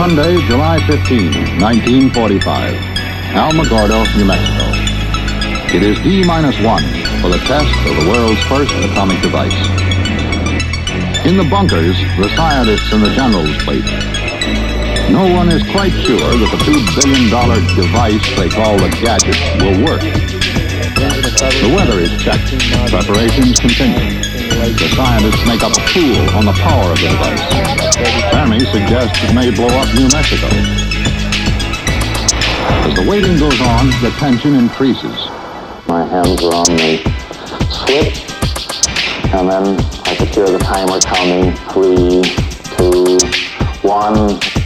Sunday, July 15, 1945, Alamogordo, New Mexico. It is D-1 for the test of the world's first atomic device. In the bunkers, the scientists and the generals wait. No one is quite sure that the $2 billion device they call the gadget will work. The weather is checked. Preparations continue. The scientists make up a pool on the power of the device. Fermi suggests it may blow up New Mexico. As the waiting goes on, the tension increases. My hands were on the switch, and then I could hear the timer counting 3, 2, 1.